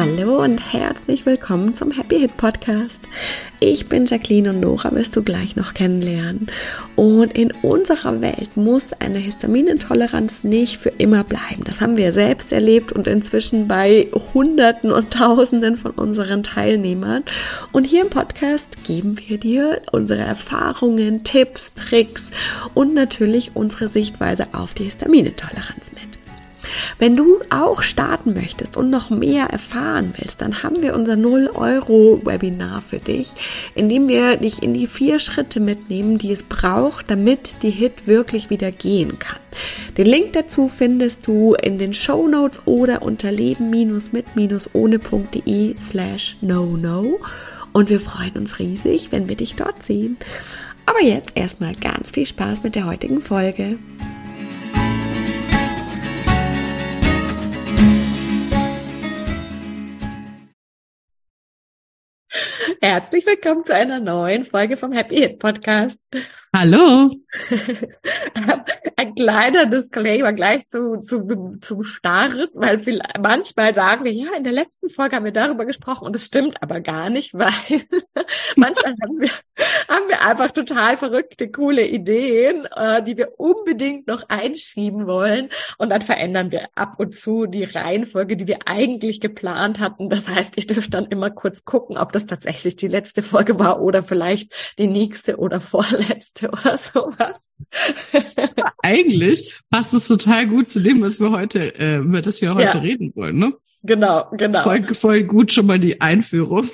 Hallo und herzlich willkommen zum Happy Hit Podcast. Ich bin Jacqueline und Nora wirst du gleich noch kennenlernen. Und in unserer Welt muss eine Histaminintoleranz nicht für immer bleiben. Das haben wir selbst erlebt und inzwischen bei Hunderten und Tausenden von unseren Teilnehmern. Und hier im Podcast geben wir dir unsere Erfahrungen, Tipps, Tricks und natürlich unsere Sichtweise auf die Histaminintoleranz mit. Wenn du auch starten möchtest und noch mehr erfahren willst, dann haben wir unser 0-Euro-Webinar für dich, in dem wir dich in die 4 Schritte mitnehmen, die es braucht, damit die Hit wirklich wieder gehen kann. Den Link dazu findest du in den Shownotes oder unter leben-mit-ohne.de/no-no und wir freuen uns riesig, wenn wir dich dort sehen. Aber jetzt erstmal ganz viel Spaß mit der heutigen Folge. Herzlich willkommen zu einer neuen Folge vom Happy Hit Podcast. Hallo. Ein kleiner Disclaimer gleich zum Start, weil manchmal sagen wir, ja, in der letzten Folge haben wir darüber gesprochen und es stimmt aber gar nicht, weil manchmal haben wir einfach total verrückte, coole Ideen, die wir unbedingt noch einschieben wollen und dann verändern wir ab und zu die Reihenfolge, die wir eigentlich geplant hatten. Das heißt, ich dürfte dann immer kurz gucken, ob das tatsächlich die letzte Folge war oder vielleicht die nächste oder vorletzte oder sowas. Eigentlich passt es total gut zu dem, was wir heute, über das wir heute reden wollen, ne? Genau. Voll gut schon mal die Einführung.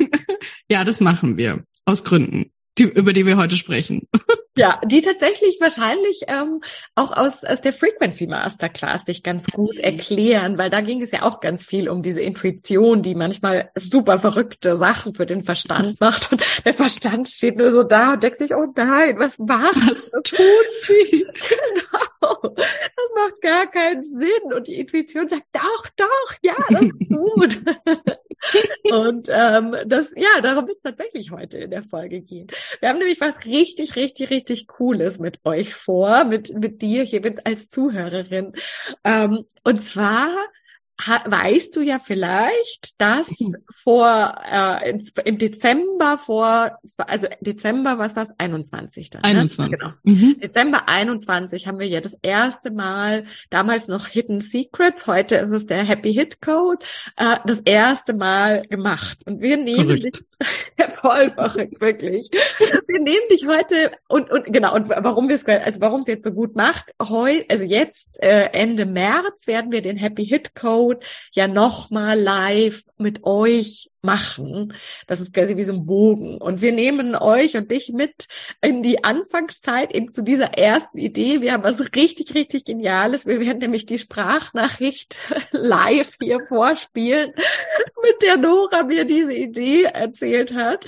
Ja, das machen wir. Aus Gründen, über die wir heute sprechen. Ja, die tatsächlich wahrscheinlich auch aus der Frequency Masterclass dich ganz gut erklären, weil da ging es ja auch ganz viel um diese Intuition, die manchmal super verrückte Sachen für den Verstand macht und der Verstand steht nur so da und denkt sich, oh nein, was macht das? Was tut sie? Genau, das macht gar keinen Sinn und die Intuition sagt, doch, ja, das ist gut. Und darum wird es tatsächlich heute in der Folge gehen. Wir haben nämlich was richtig, richtig, richtig Cooles mit euch vor, mit dir hier als Zuhörerin. Und zwar weißt du ja vielleicht, dass Dezember, was war's? 21 dann. 21. Ne? Genau. Mhm. Dezember 21 haben wir ja das erste Mal, damals noch Hidden Secrets, heute ist es der Happy Hit Code, das erste Mal gemacht. Und wir nehmen dich, voll verrückt, wirklich. Wir nehmen dich heute, und warum es jetzt so gut macht, Ende März werden wir den Happy Hit Code ja nochmal live mit euch machen. Das ist quasi wie so ein Bogen. Und wir nehmen euch und dich mit in die Anfangszeit eben zu dieser ersten Idee. Wir haben was richtig, richtig Geniales. Wir werden nämlich die Sprachnachricht live hier vorspielen, mit der Nora mir diese Idee erzählt hat.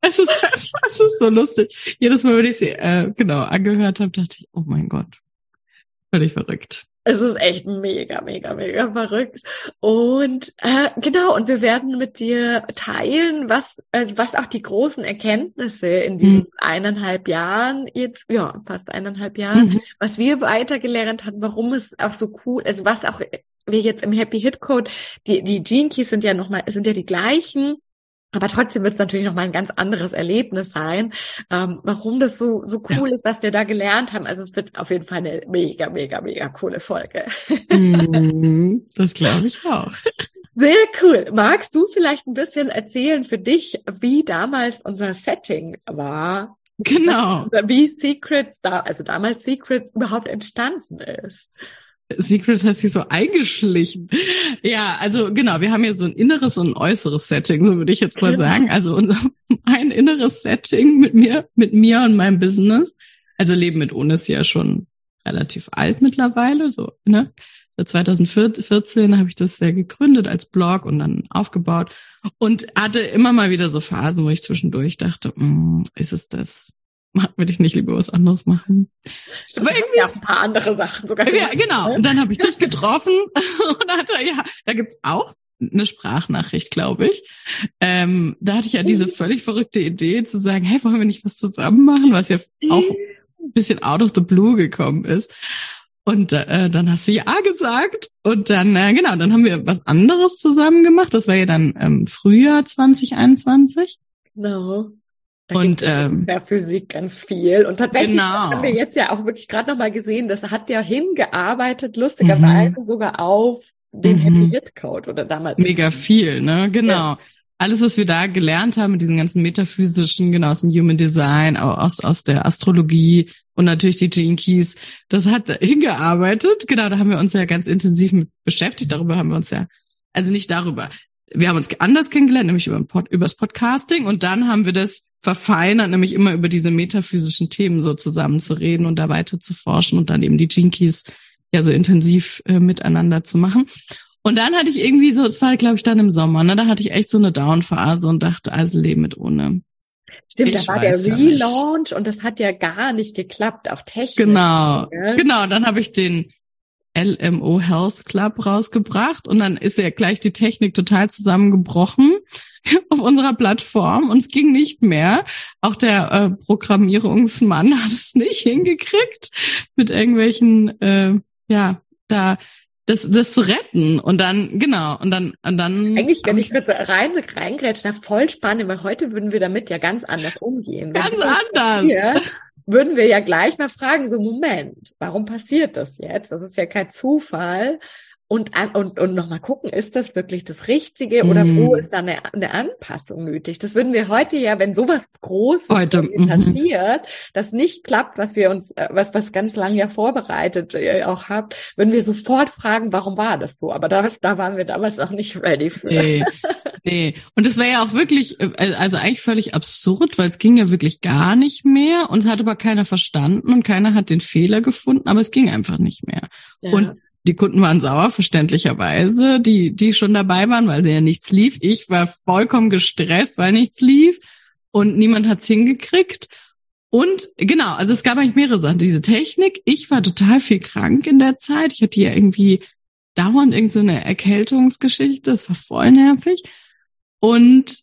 Es ist so lustig. Jedes Mal, wenn ich sie angehört habe, dachte ich, oh mein Gott, völlig verrückt. Es ist echt mega, mega, mega verrückt. Und und wir werden mit dir teilen, was auch die großen Erkenntnisse in diesen 1,5 Jahren jetzt, ja, fast 1,5 Jahren, was wir weitergelernt haben, warum es auch so cool, also was auch wir jetzt im Happy Hit Code, die Gene Keys sind ja die gleichen. Aber trotzdem wird es natürlich nochmal ein ganz anderes Erlebnis sein, warum das so cool ist, was wir da gelernt haben. Also es wird auf jeden Fall eine mega, mega, mega coole Folge. Das glaube ich auch. Sehr cool. Magst du vielleicht ein bisschen erzählen für dich, wie damals unser Setting war? Genau. Wie Secrets, damals Secrets überhaupt entstanden ist? Secrets hat sich so eingeschlichen. Ja, also genau, wir haben hier so ein inneres und ein äußeres Setting, so würde ich jetzt mal sagen. Also mein inneres Setting mit mir und meinem Business. Also Leben mit ohne ist ja schon relativ alt mittlerweile, so, ne? Seit 2014 habe ich das ja gegründet als Blog und dann aufgebaut und hatte immer mal wieder so Phasen, wo ich zwischendurch dachte, ist es das? Würde ich nicht lieber was anderes machen. Stimmt, aber irgendwie auch ein paar andere Sachen sogar. Ja, genau. Und dann habe ich dich getroffen und da gibt's auch eine Sprachnachricht, glaube ich. Da hatte ich ja diese völlig verrückte Idee zu sagen, hey, wollen wir nicht was zusammen machen, was ja auch ein bisschen out of the blue gekommen ist. Und dann hast du ja gesagt und dann, genau, dann haben wir was anderes zusammen gemacht. Das war ja dann Frühjahr 2021. Genau. Da und der Physik ganz viel. Und tatsächlich haben wir jetzt ja auch wirklich gerade nochmal gesehen, das hat ja hingearbeitet, lustigerweise sogar auf den Happy Hit Code oder damals. Mega viel, ne? Genau. Ja. Alles, was wir da gelernt haben mit diesen ganzen metaphysischen, genau, aus dem Human Design, aus der Astrologie und natürlich die Gene Keys, das hat hingearbeitet. Genau, da haben wir uns ja ganz intensiv mit beschäftigt. Darüber haben wir uns ja, also nicht darüber. Wir haben uns anders kennengelernt, nämlich über das Podcasting, und dann haben wir das verfeinert, nämlich immer über diese metaphysischen Themen so zusammen zu reden und da weiter zu forschen und dann eben die Gene Keys ja so intensiv miteinander zu machen. Und dann hatte ich irgendwie so, es war, glaube ich, dann im Sommer, ne, da hatte ich echt so eine Down-Phase und dachte, also leben mit ohne. Stimmt, da war der Relaunch und das hat ja gar nicht geklappt, auch technisch. Genau, ja. Genau, dann habe ich den LMO Health Club rausgebracht und dann ist ja gleich die Technik total zusammengebrochen auf unserer Plattform und es ging nicht mehr. Auch der Programmierungsmann hat es nicht hingekriegt, mit irgendwelchen, das zu retten und dann, genau, und dann. Eigentlich, wenn ich kurz reingrätsche, da voll spannend, weil heute würden wir damit ja ganz anders umgehen. Ganz anders! Würden wir ja gleich mal fragen, so Moment, warum passiert das jetzt? Das ist ja kein Zufall. Und nochmal gucken, ist das wirklich das Richtige oder wo ist da eine Anpassung nötig? Das würden wir heute ja, wenn sowas Großes passiert, das nicht klappt, was wir uns, was ganz lange ja vorbereitet auch habt, würden wir sofort fragen, warum war das so? Aber da waren wir damals auch nicht ready für. Nee. Und es war ja auch wirklich, also eigentlich völlig absurd, weil es ging ja wirklich gar nicht mehr und es hat aber keiner verstanden und keiner hat den Fehler gefunden, aber es ging einfach nicht mehr. Ja. Und die Kunden waren sauer, verständlicherweise, die schon dabei waren, weil ja nichts lief. Ich war vollkommen gestresst, weil nichts lief und niemand hat's hingekriegt. Und genau, also es gab eigentlich mehrere Sachen. Diese Technik, ich war total viel krank in der Zeit. Ich hatte ja irgendwie dauernd irgendeine Erkältungsgeschichte. Das war voll nervig. Und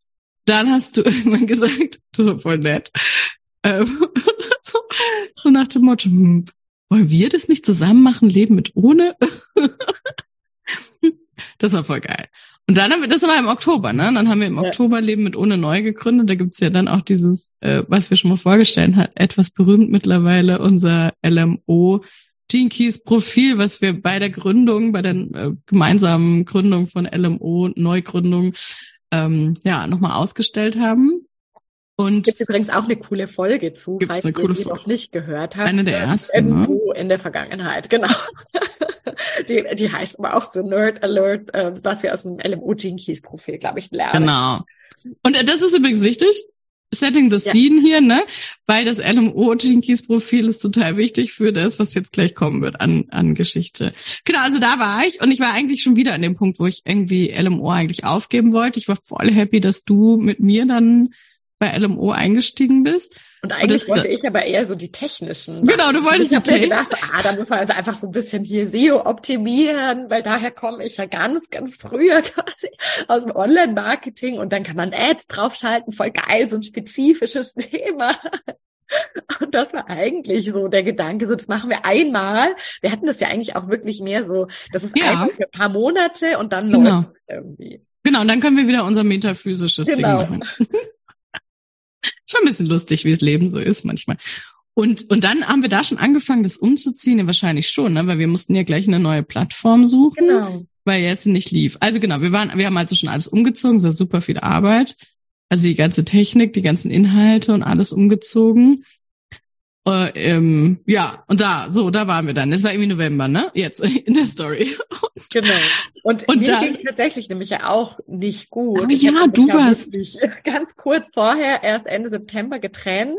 dann hast du irgendwann gesagt, das war voll nett, so nach dem Motto, wollen wir das nicht zusammen machen, leben mit ohne? Das war voll geil. Und dann haben wir, das war im Oktober, ne? Dann haben wir im Oktober Leben mit ohne neu gegründet. Da gibt's ja dann auch dieses, was wir schon mal vorgestellt haben, etwas berühmt mittlerweile, unser LMO Gene Keys Profil, was wir bei der Gründung, bei der gemeinsamen Gründung von LMO, Neugründung, nochmal ausgestellt haben. Und gibt übrigens auch eine coole Folge zu, falls ihr die noch nicht gehört habt. Eine der ersten. Ne? In der Vergangenheit, genau. die heißt aber auch so Nerd Alert, was wir aus dem LMO Gene Keys Profil, glaube ich, lernen. Genau. Und das ist übrigens wichtig, setting the scene hier, ne? Weil das LMO Gene Keys Profil ist total wichtig für das, was jetzt gleich kommen wird an Geschichte. Genau, also da war ich und ich war eigentlich schon wieder an dem Punkt, wo ich irgendwie LMO eigentlich aufgeben wollte. Ich war voll happy, dass du mit mir dann bei LMO eingestiegen bist. Und eigentlich wollte ich aber eher so die technischen. Genau, du wolltest die technischen. Ich habe mir gedacht, da muss man also einfach so ein bisschen hier SEO optimieren, weil daher komme ich ja ganz, ganz früher quasi aus dem Online-Marketing und dann kann man Ads draufschalten, voll geil, so ein spezifisches Thema. Und das war eigentlich so der Gedanke, so das machen wir einmal. Wir hatten das ja eigentlich auch wirklich mehr so, das ist einfach für ein paar Monate und dann läuft irgendwie. Genau, und dann können wir wieder unser metaphysisches Ding machen. Schon ein bisschen lustig, wie das Leben so ist manchmal. Und dann haben wir da schon angefangen, das umzuziehen, ja, wahrscheinlich schon, ne? Weil wir mussten ja gleich eine neue Plattform suchen, weil es nicht lief. Also genau, wir haben also schon alles umgezogen, es war super viel Arbeit. Also die ganze Technik, die ganzen Inhalte und alles umgezogen. Und da waren wir dann. Es war irgendwie November, ne? Jetzt in der Story. Genau. Und mir ging tatsächlich nämlich ja auch nicht gut. Aber ja, du warst ganz kurz vorher, erst Ende September getrennt.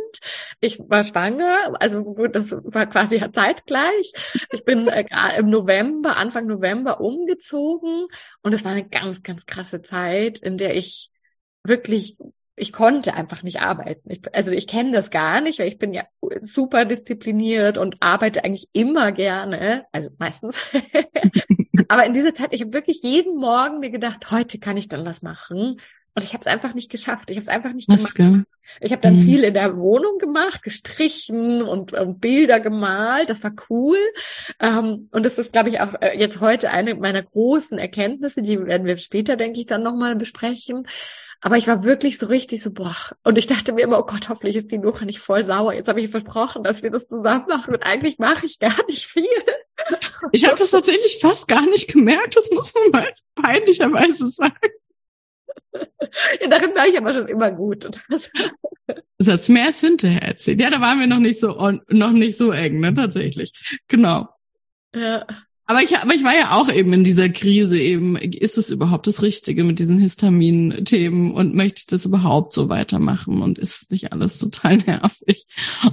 Ich war schwanger, also gut, das war quasi zeitgleich. Ich bin im November, Anfang November umgezogen und es war eine ganz, ganz krasse Zeit, in der ich wirklich konnte einfach nicht arbeiten. Ich kenne das gar nicht, weil ich bin ja super diszipliniert und arbeite eigentlich immer gerne, also meistens. Aber in dieser Zeit, ich habe wirklich jeden Morgen mir gedacht, heute kann ich dann was machen, Und ich habe es einfach nicht geschafft. Ich habe es einfach nicht gemacht. Ich habe dann viel in der Wohnung gemacht, gestrichen und Bilder gemalt. Das war cool. Und das ist, glaube ich, auch jetzt heute eine meiner großen Erkenntnisse. Die werden wir später, denke ich, dann nochmal besprechen. Aber ich war wirklich so richtig so, boah. Und ich dachte mir immer, oh Gott, hoffentlich ist die Nora nicht voll sauer. Jetzt habe ich versprochen, dass wir das zusammen machen. Und eigentlich mache ich gar nicht viel. Ich habe das tatsächlich fast gar nicht gemerkt. Das muss man mal peinlicherweise sagen. Ja, darin war ich aber schon immer gut. Das hat's mir erst hinterher erzählt. Ja, da waren wir noch nicht so eng, ne, tatsächlich. Genau. Ja. Aber ich war ja auch eben in dieser Krise eben, ist es überhaupt das Richtige mit diesen Histamin-Themen und möchte ich das überhaupt so weitermachen und ist nicht alles total nervig?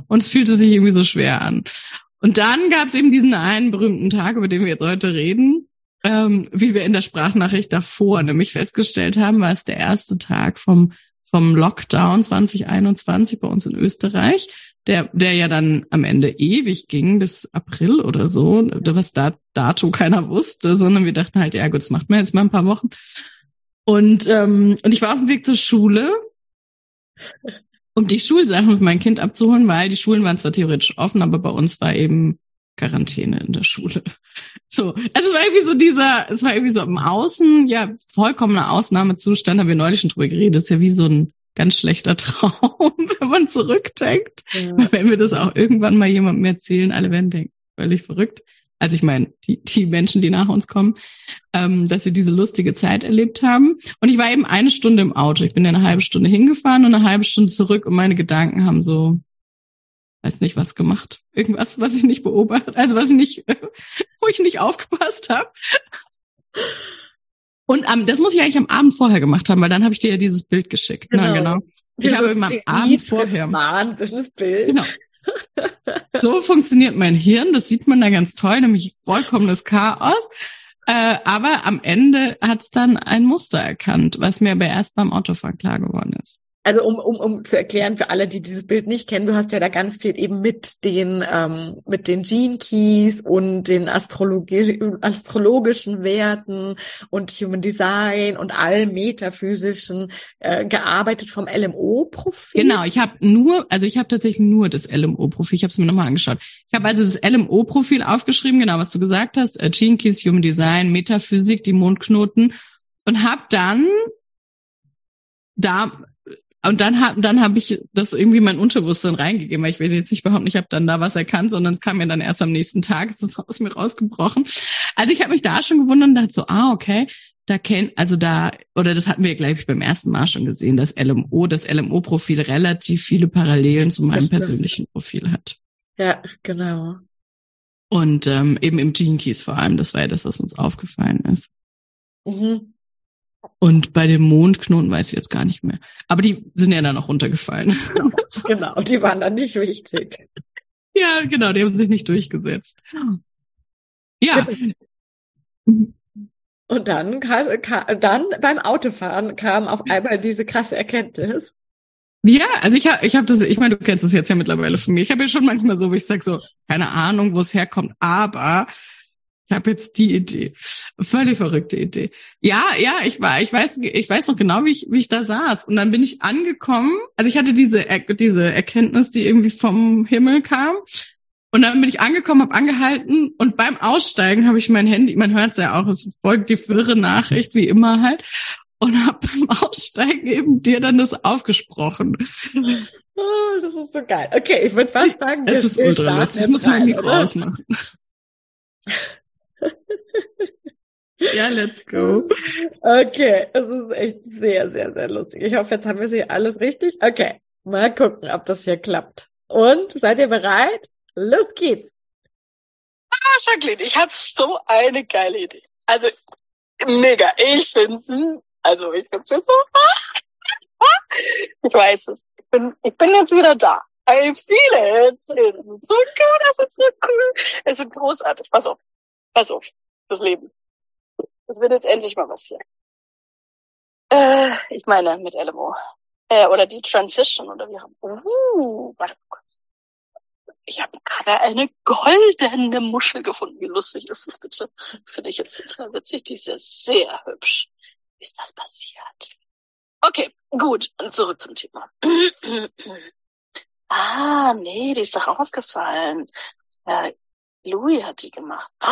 Und es fühlte sich irgendwie so schwer an. Und dann gab's eben diesen einen berühmten Tag, über den wir jetzt heute reden. Wie wir in der Sprachnachricht davor nämlich festgestellt haben, war es der erste Tag vom Lockdown 2021 bei uns in Österreich, der ja dann am Ende ewig ging, bis April oder so, was dato keiner wusste, sondern wir dachten halt, ja gut, das macht man jetzt mal ein paar Wochen. Und ich war auf dem Weg zur Schule, um die Schulsachen für mein Kind abzuholen, weil die Schulen waren zwar theoretisch offen, aber bei uns war eben Quarantäne in der Schule. So, also es war irgendwie so im Außen, ja, vollkommener Ausnahmezustand, haben wir neulich schon drüber geredet, das ist ja wie so ein ganz schlechter Traum, wenn man zurückdenkt. Ja. Weil wenn wir das auch irgendwann mal jemandem erzählen, alle werden denken, völlig verrückt. Also ich meine, die Menschen, die nach uns kommen, dass sie diese lustige Zeit erlebt haben. Und ich war eben eine Stunde im Auto. Ich bin ja eine halbe Stunde hingefahren und eine halbe Stunde zurück und meine Gedanken haben so, weiß nicht, was gemacht. Irgendwas, was ich nicht beobachtet, also wo ich nicht aufgepasst habe. Und das muss ich eigentlich am Abend vorher gemacht haben, weil dann habe ich dir ja dieses Bild geschickt. Genau. Na, genau. Ich habe immer am Abend vorher. Das Bild. Genau. So funktioniert mein Hirn, das sieht man da ganz toll, nämlich vollkommenes Chaos. Aber am Ende hat es dann ein Muster erkannt, was mir aber erst beim Autofahren klar geworden ist. Also um zu erklären für alle, die dieses Bild nicht kennen, du hast ja da ganz viel eben mit den Gene Keys und den astrologischen Werten und Human Design und allem Metaphysischen gearbeitet vom LMO-Profil. Genau, ich habe tatsächlich nur das LMO-Profil, ich habe es mir nochmal angeschaut. Ich habe also das LMO-Profil aufgeschrieben, genau was du gesagt hast, Gene Keys, Human Design, Metaphysik, die Mondknoten und habe dann da... Und dann hab ich das irgendwie mein Unterbewusstsein reingegeben, weil ich will jetzt nicht behaupten, ich habe dann da was erkannt, sondern es kam mir dann erst am nächsten Tag, es ist aus mir rausgebrochen. Also ich habe mich da schon gewundert und dachte so, okay, das hatten wir, glaube ich, beim ersten Mal schon gesehen, dass das LMO-Profil relativ viele Parallelen zu meinem persönlichen Profil hat. Ja, genau. Und eben im Gene Keys vor allem, das war ja das, was uns aufgefallen ist. Mhm. Und bei den Mondknoten weiß ich jetzt gar nicht mehr. Aber die sind ja dann auch runtergefallen. Genau, die waren dann nicht wichtig. Ja, genau, die haben sich nicht durchgesetzt. Ja. Und dann beim Autofahren kam auf einmal diese krasse Erkenntnis. Ja, also ich hab das, ich meine, du kennst das jetzt ja mittlerweile von mir. Ich habe ja schon manchmal so, wie ich sag so, keine Ahnung, wo es herkommt, aber... Ich habe jetzt die Idee. Völlig verrückte Idee. Ja, ich weiß noch genau, wie ich da saß. Und dann bin ich angekommen. Also ich hatte diese Erkenntnis, die irgendwie vom Himmel kam. Und dann bin ich angekommen, habe angehalten. Und beim Aussteigen habe ich mein Handy, man hört es ja auch, es folgt die wirre Nachricht, wie immer halt. Und habe beim Aussteigen eben dir dann das aufgesprochen. Oh, das ist so geil. Okay, ich würde fast sagen, es ist ultra lustig. Ich muss mein Mikro ausmachen. Ja, let's go. Okay, das ist echt sehr, sehr, sehr lustig. Ich hoffe, jetzt haben wir es hier alles richtig. Okay, mal gucken, ob das hier klappt. Und, seid ihr bereit? Los geht's. Ah, Jacqueline, ich habe so eine geile Idee. Also, mega, ich find's so... Ich weiß es. Ich bin jetzt wieder da. Hey, viele Herzchen. So cool, das ist so cool. Es wird großartig. Pass auf. Das Leben. Das wird jetzt endlich mal was hier. Ich meine, mit LMO. Oder die Transition, oder wir haben... warte mal kurz. Ich habe gerade eine goldene Muschel gefunden. Wie lustig ist das bitte? Finde ich jetzt total witzig. Die ist ja sehr hübsch. Wie ist das passiert? Okay, gut. Und zurück zum Thema. Ah, nee, die ist doch ausgefallen. Louis hat die gemacht. Oh,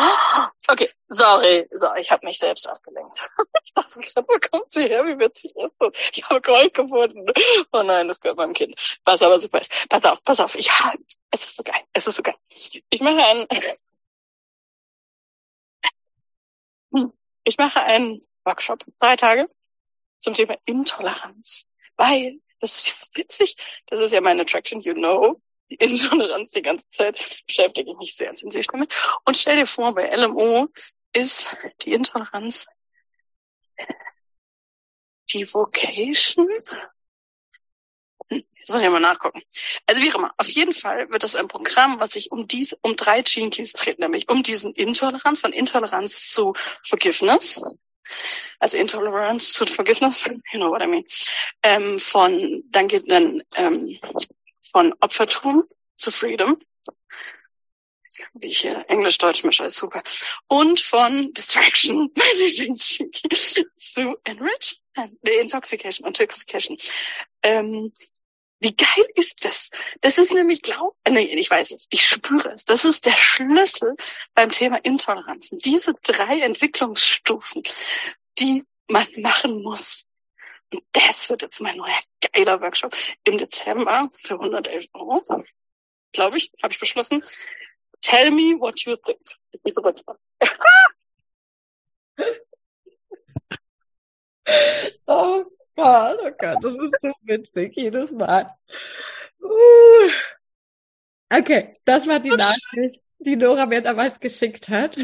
okay, sorry. So, ich habe mich selbst abgelenkt. Ich dachte, wo kommt sie her? Wie wird sie essen? Ich habe Gold gefunden. Oh nein, das gehört meinem Kind. Was aber super ist. Pass auf. Ja, es ist so geil. Ich mache einen Workshop, 3 Tage, zum Thema Intoleranz. Weil, das ist ja witzig, das ist ja meine Attraction, you know. Die Intoleranz die ganze Zeit beschäftige ich mich sehr intensiv damit. Und stell dir vor, bei LMO ist die Intoleranz die Vocation. Jetzt muss ich mal nachgucken. Also wie auch immer, auf jeden Fall wird das ein Programm, was sich um 3 Gene Keys dreht, nämlich um diesen Intoleranz, von Intoleranz zu Forgiveness. Also Intoleranz zu Forgiveness, you know what I mean. Von Opfertum zu Freedom. Wie ich hier Englisch-Deutsch mische, ist super. Und von Distraction zu Enrich, Deintoxication und Toxication. Wie geil ist das? Das ist nämlich, ich weiß es, ich spüre es. Das ist der Schlüssel beim Thema Intoleranzen. Diese 3 Entwicklungsstufen, die man machen muss. Und das wird jetzt mein neuer geiler Workshop im Dezember für 111 €. Glaube ich, habe ich beschlossen. Tell me what you think. Ich bin so gespannt. Oh Gott, das ist so witzig jedes Mal. Okay, das war die Nachricht, die Nora mir damals geschickt hat.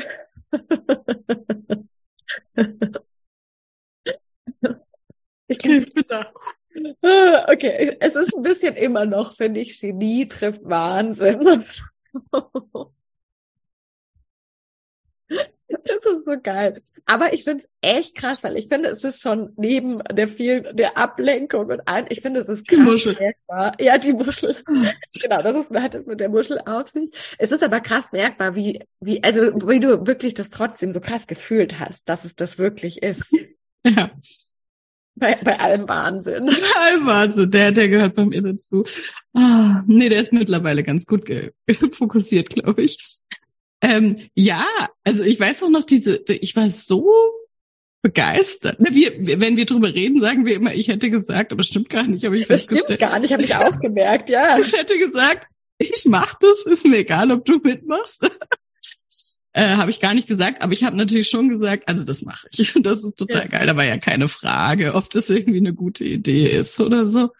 Ich bin da. Okay, es ist ein bisschen immer noch, finde ich, Genie trifft Wahnsinn. Das ist so geil. Aber ich finde es echt krass, weil ich finde, es ist schon neben der Ablenkung und allem, ich finde, es ist krass. Die Muschel. Merkbar. Ja, die Muschel. Genau, hat es mit der Muschel auf sich. Es ist aber krass merkbar, wie du wirklich das trotzdem so krass gefühlt hast, dass es das wirklich ist. Ja. Bei allem Wahnsinn. Bei allem Wahnsinn, der gehört beim Innen zu. Ah, nee, der ist mittlerweile ganz gut fokussiert, glaube ich. Ja, also ich weiß auch noch ich war so begeistert. Wenn wir drüber reden, sagen wir immer, ich hätte gesagt, aber stimmt gar nicht, habe ich festgestellt. Das stimmt gar nicht, habe ich auch gemerkt, ja. Ich hätte gesagt, ich mach das, ist mir egal, ob du mitmachst. Habe ich gar nicht gesagt, aber ich habe natürlich schon gesagt, also das mache ich. Und das ist total geil. Da war ja keine Frage, ob das irgendwie eine gute Idee ist oder so.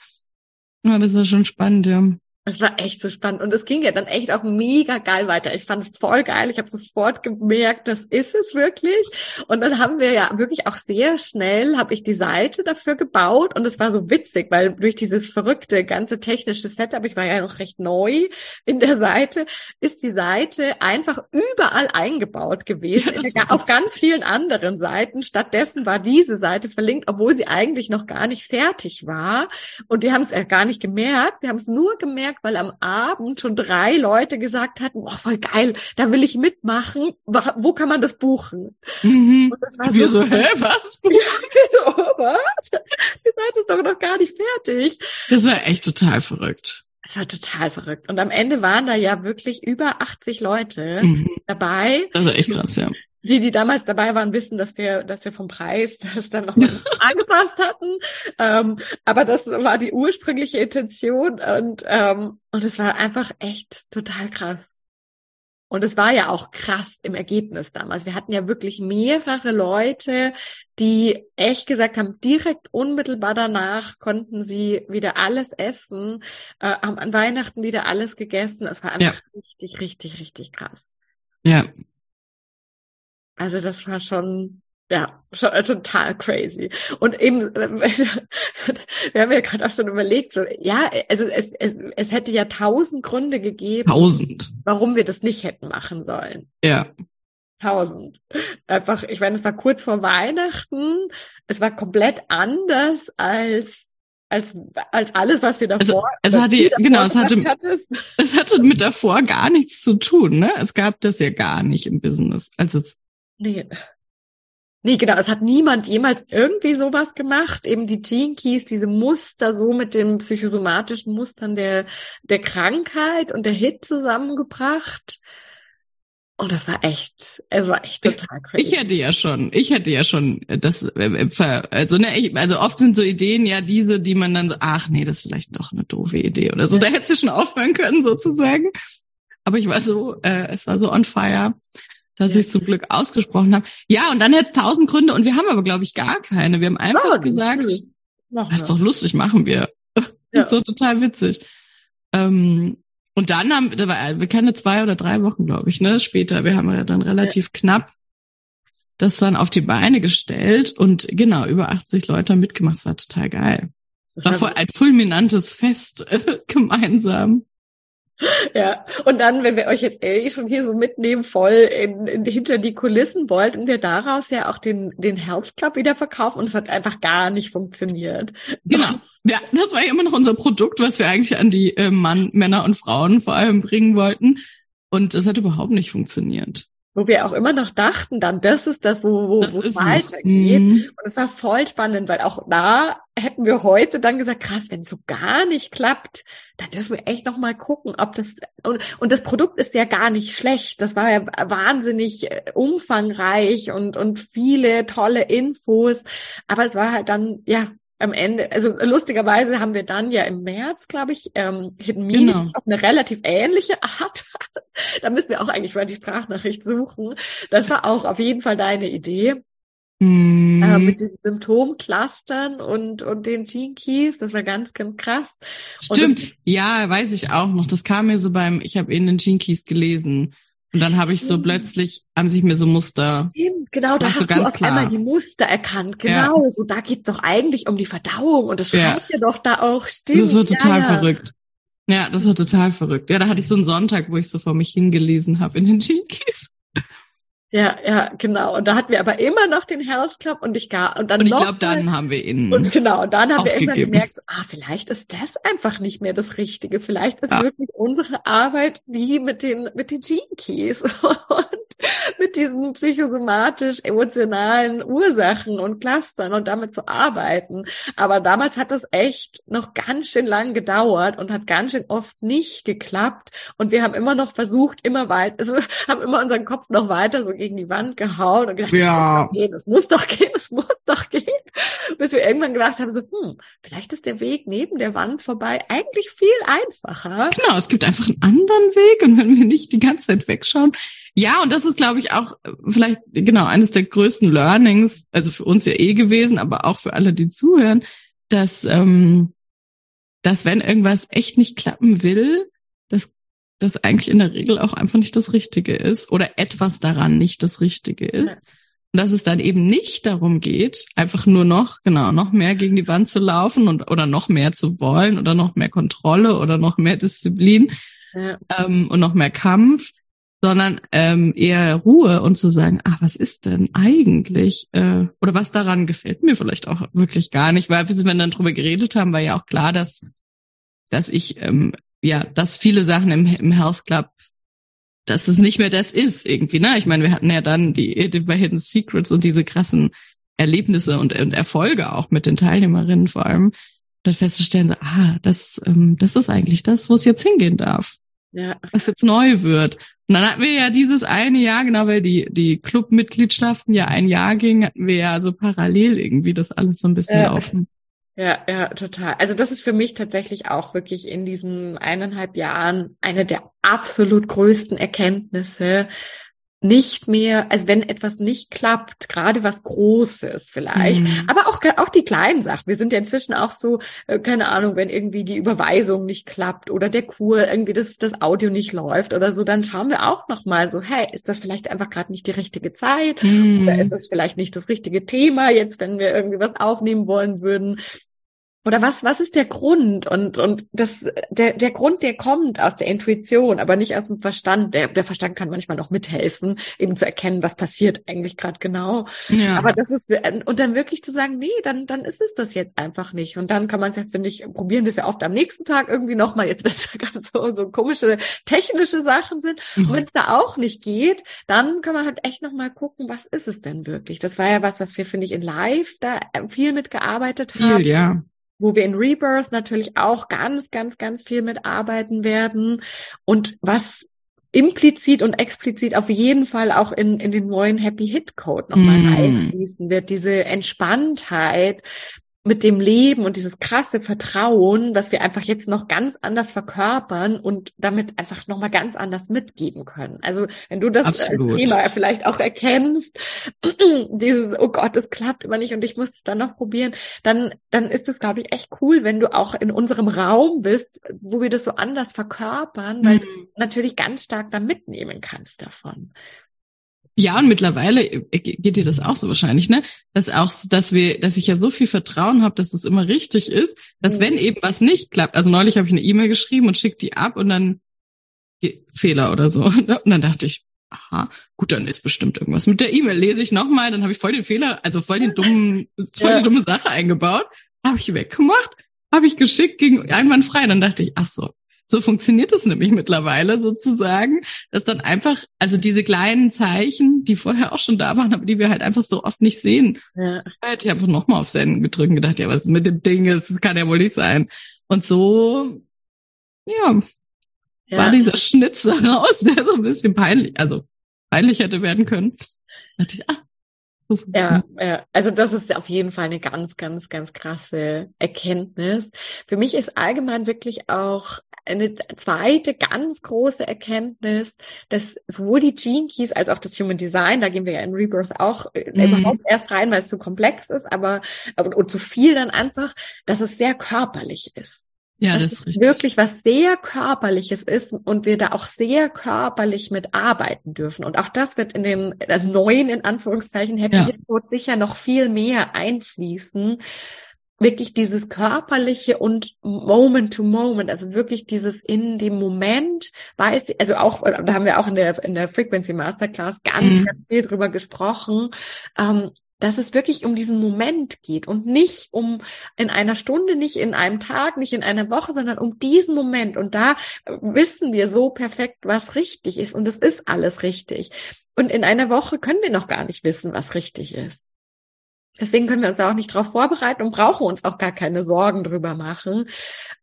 Ja, das war schon spannend, ja. Das war echt so spannend. Und es ging ja dann echt auch mega geil weiter. Ich fand es voll geil. Ich habe sofort gemerkt, das ist es wirklich. Und dann haben wir ja wirklich auch sehr schnell, habe ich die Seite dafür gebaut. Und es war so witzig, weil durch dieses verrückte ganze technische Setup, ich war ja noch recht neu in der Seite, ist die Seite einfach überall eingebaut gewesen. Ja, auf ganz vielen anderen Seiten. Stattdessen war diese Seite verlinkt, obwohl sie eigentlich noch gar nicht fertig war. Und die haben es ja gar nicht gemerkt. Wir haben es nur gemerkt, weil am Abend schon 3 Leute gesagt hatten, boah, voll geil, da will ich mitmachen, wo kann man das buchen? Mhm. Und das war so, hä, was? Ja, was? Ihr seid jetzt doch noch gar nicht fertig. Das war echt total verrückt. Das war total verrückt. Und am Ende waren da ja wirklich über 80 Leute dabei. Das war echt krass, ja. Die damals dabei waren, wissen, dass wir vom Preis das dann nochmal angepasst hatten. Aber das war die ursprüngliche Intention und es war einfach echt total krass. Und es war ja auch krass im Ergebnis damals. Wir hatten ja wirklich mehrere Leute, die echt gesagt haben, direkt unmittelbar danach konnten sie wieder alles essen, haben an Weihnachten wieder alles gegessen. Es war einfach richtig, richtig, richtig krass. Ja. Also das war schon total crazy. Und eben, wir haben ja gerade auch schon überlegt, es hätte ja 1000 Gründe gegeben, 1000, warum wir das nicht hätten machen sollen. Ja. 1000. Einfach, ich meine, es war kurz vor Weihnachten, es war komplett anders als alles, was wir davor es hatte mit davor gar nichts zu tun, ne? Es gab das ja gar nicht im Business. Also es Nee. Nee, genau, es hat niemand jemals irgendwie sowas gemacht. Eben die Gene Keys, diese Muster so mit den psychosomatischen Mustern der Krankheit und der Hit zusammengebracht. Und das war echt, es war echt total crazy. Ich hätte ja schon, oft sind so Ideen ja diese, die man dann so, ach nee, das ist vielleicht doch eine doofe Idee oder so. Da hätte sie schon aufhören können sozusagen. Aber ich war so, es war so on fire, dass ich es zum Glück ausgesprochen habe. Ja, und dann hätte es 1000 Gründe und wir haben aber, glaube ich, gar keine. Wir haben einfach gesagt, das ist doch lustig, machen wir. Ja. Das ist so total witzig. Und dann wir keine 2 oder 3 Wochen, glaube ich, ne, später. Wir haben ja dann relativ knapp das dann auf die Beine gestellt und genau, über 80 Leute haben mitgemacht. Das war total geil. Das war voll ein fulminantes Fest gemeinsam. Ja, und dann, wenn wir euch jetzt schon hier so mitnehmen, voll hinter die Kulissen, wollten wir daraus ja auch den Health Club wieder verkaufen und es hat einfach gar nicht funktioniert. Genau, ja, das war ja immer noch unser Produkt, was wir eigentlich an die Männer und Frauen vor allem bringen wollten und es hat überhaupt nicht funktioniert. Wo wir auch immer noch dachten, dann das ist das, wo es weitergeht. Und es war voll spannend, weil auch da hätten wir heute dann gesagt, krass, wenn es so gar nicht klappt, dann dürfen wir echt nochmal gucken, ob das, und das Produkt ist ja gar nicht schlecht. Das war ja wahnsinnig umfangreich und viele tolle Infos. Aber es war halt dann, ja, am Ende, also lustigerweise haben wir dann ja im März, glaube ich, Hidden Meetings auf eine relativ ähnliche Art. Da müssen wir auch eigentlich mal die Sprachnachricht suchen. Das war auch auf jeden Fall deine Idee. Mit diesen Symptomclustern und den Gene Keys, das war ganz, ganz krass. Stimmt, ja, weiß ich auch noch. Das kam mir so ich habe eben den Gene Keys gelesen. Und dann habe ich so plötzlich, haben sich mir so Muster... Stimmt, genau, da hast du auf einmal die Muster erkannt. Genau, ja. So da geht's doch eigentlich um die Verdauung und das schreibt ja doch da auch. Stimmt, das war total verrückt. Ja, das war total verrückt. Ja, da hatte ich so einen Sonntag, wo ich so vor mich hingelesen habe in den Gene Keys. Ja, genau. Und da hatten wir aber immer noch den Health Club und ich glaube, dann haben wir ihn aufgegeben. Und genau, dann haben wir immer gemerkt, vielleicht ist das einfach nicht mehr das Richtige. Vielleicht ist wirklich unsere Arbeit die mit den Gene Keys und mit diesen psychosomatisch-emotionalen Ursachen und Clustern und damit zu arbeiten. Aber damals hat das echt noch ganz schön lang gedauert und hat ganz schön oft nicht geklappt. Und wir haben immer noch versucht, haben immer unseren Kopf noch weiter so gegen die Wand gehauen und gedacht, das muss doch gehen. Bis wir irgendwann gedacht haben, so, vielleicht ist der Weg neben der Wand vorbei eigentlich viel einfacher. Genau, es gibt einfach einen anderen Weg und wenn wir nicht die ganze Zeit wegschauen. Ja, und das ist, glaube ich, auch vielleicht, genau, eines der größten Learnings, also für uns ja gewesen, aber auch für alle, die zuhören, dass wenn irgendwas echt nicht klappen will, dass das eigentlich in der Regel auch einfach nicht das Richtige ist oder etwas daran nicht das Richtige ist. Ja. Und dass es dann eben nicht darum geht, einfach nur noch mehr gegen die Wand zu laufen oder noch mehr zu wollen oder noch mehr Kontrolle oder noch mehr Disziplin und noch mehr Kampf, sondern eher Ruhe und zu sagen, was ist denn eigentlich? Oder was daran gefällt mir vielleicht auch wirklich gar nicht, weil bis wir dann drüber geredet haben, war ja auch klar, dass ich... dass viele Sachen im Health Club, dass es nicht mehr das ist irgendwie, ne? Ich meine, wir hatten ja dann bei Hidden Secrets und diese krassen Erlebnisse und Erfolge auch mit den Teilnehmerinnen vor allem, dann festzustellen, so, das ist eigentlich das, wo es jetzt hingehen darf. Ja. Was jetzt neu wird. Und dann hatten wir ja dieses eine Jahr, genau, weil die Clubmitgliedschaften ja ein Jahr gingen, hatten wir ja so parallel irgendwie das alles so ein bisschen laufen. Ja, total. Also das ist für mich tatsächlich auch wirklich in diesen 1,5 Jahren eine der absolut größten Erkenntnisse. Nicht mehr, also wenn etwas nicht klappt, gerade was Großes vielleicht, aber auch die kleinen Sachen. Wir sind ja inzwischen auch so, keine Ahnung, wenn irgendwie die Überweisung nicht klappt oder der Kur, irgendwie das Audio nicht läuft oder so, dann schauen wir auch nochmal so, hey, ist das vielleicht einfach gerade nicht die richtige Zeit oder ist das vielleicht nicht das richtige Thema jetzt, wenn wir irgendwie was aufnehmen wollen würden? Oder was ist der Grund? Und das, der Grund, der kommt aus der Intuition, aber nicht aus dem Verstand. Der Verstand kann manchmal noch mithelfen, eben zu erkennen, was passiert eigentlich gerade genau. Ja. Aber das ist, und dann wirklich zu sagen, nee, dann ist es das jetzt einfach nicht. Und dann kann man es ja, finde ich, probieren wir es ja oft am nächsten Tag irgendwie nochmal, jetzt wenn es ja gerade so komische technische Sachen sind. Mhm. Und wenn es da auch nicht geht, dann kann man halt echt nochmal gucken, was ist es denn wirklich? Das war ja was wir, finde ich, in Live da viel mitgearbeitet haben. Viel, ja. Wo wir in Rebirth natürlich auch ganz, ganz, ganz viel mitarbeiten werden und was implizit und explizit auf jeden Fall auch in den neuen Happy Hit Code nochmal einfließen wird, diese Entspanntheit mit dem Leben und dieses krasse Vertrauen, was wir einfach jetzt noch ganz anders verkörpern und damit einfach nochmal ganz anders mitgeben können. Also wenn du das als Thema vielleicht auch erkennst, dieses, oh Gott, es klappt immer nicht und ich muss es dann noch probieren, dann ist es, glaube ich, echt cool, wenn du auch in unserem Raum bist, wo wir das so anders verkörpern, weil du natürlich ganz stark dann mitnehmen kannst davon. Ja, und mittlerweile geht dir das auch so wahrscheinlich, ne? Dass ich ja so viel Vertrauen habe, dass das immer richtig ist, dass wenn eben was nicht klappt, also neulich habe ich eine E-Mail geschrieben und schicke die ab und dann Fehler oder so, ne? Und dann dachte ich, aha, gut, dann ist bestimmt irgendwas mit der E-Mail. Lese ich nochmal, dann habe ich voll den Fehler, also die dumme Sache eingebaut, habe ich weggemacht, habe ich geschickt, ging einwandfrei. Dann dachte ich, ach so. So funktioniert es nämlich mittlerweile sozusagen, dass dann einfach, also diese kleinen Zeichen, die vorher auch schon da waren, aber die wir halt einfach so oft nicht sehen. Ja. Da hätte ich einfach nochmal auf Senden gedrückt und gedacht, ja, was ist mit dem Ding? Das kann ja wohl nicht sein. Und so, ja. War dieser Schnitzer raus, der so ein bisschen peinlich hätte werden können. Da dachte ich, Ja, also das ist auf jeden Fall eine ganz, ganz, ganz krasse Erkenntnis. Für mich ist allgemein wirklich auch eine zweite ganz große Erkenntnis, dass sowohl die Gene Keys als auch das Human Design, da gehen wir ja in Rebirth auch überhaupt erst rein, weil es zu komplex ist, aber zu viel dann einfach, dass es sehr körperlich ist. Ja, das ist richtig. Wirklich was sehr Körperliches ist und wir da auch sehr körperlich mitarbeiten dürfen. Und auch das wird in dem neuen, in Anführungszeichen, Happy Hit Code sicher noch viel mehr einfließen. Wirklich dieses Körperliche und Moment to Moment, also wirklich dieses in dem Moment, da haben wir auch in der Frequency Masterclass ganz viel drüber gesprochen, dass es wirklich um diesen Moment geht und nicht um in einer Stunde, nicht in einem Tag, nicht in einer Woche, sondern um diesen Moment. Und da wissen wir so perfekt, was richtig ist. Und es ist alles richtig. Und in einer Woche können wir noch gar nicht wissen, was richtig ist. Deswegen können wir uns da auch nicht drauf vorbereiten und brauchen uns auch gar keine Sorgen drüber machen.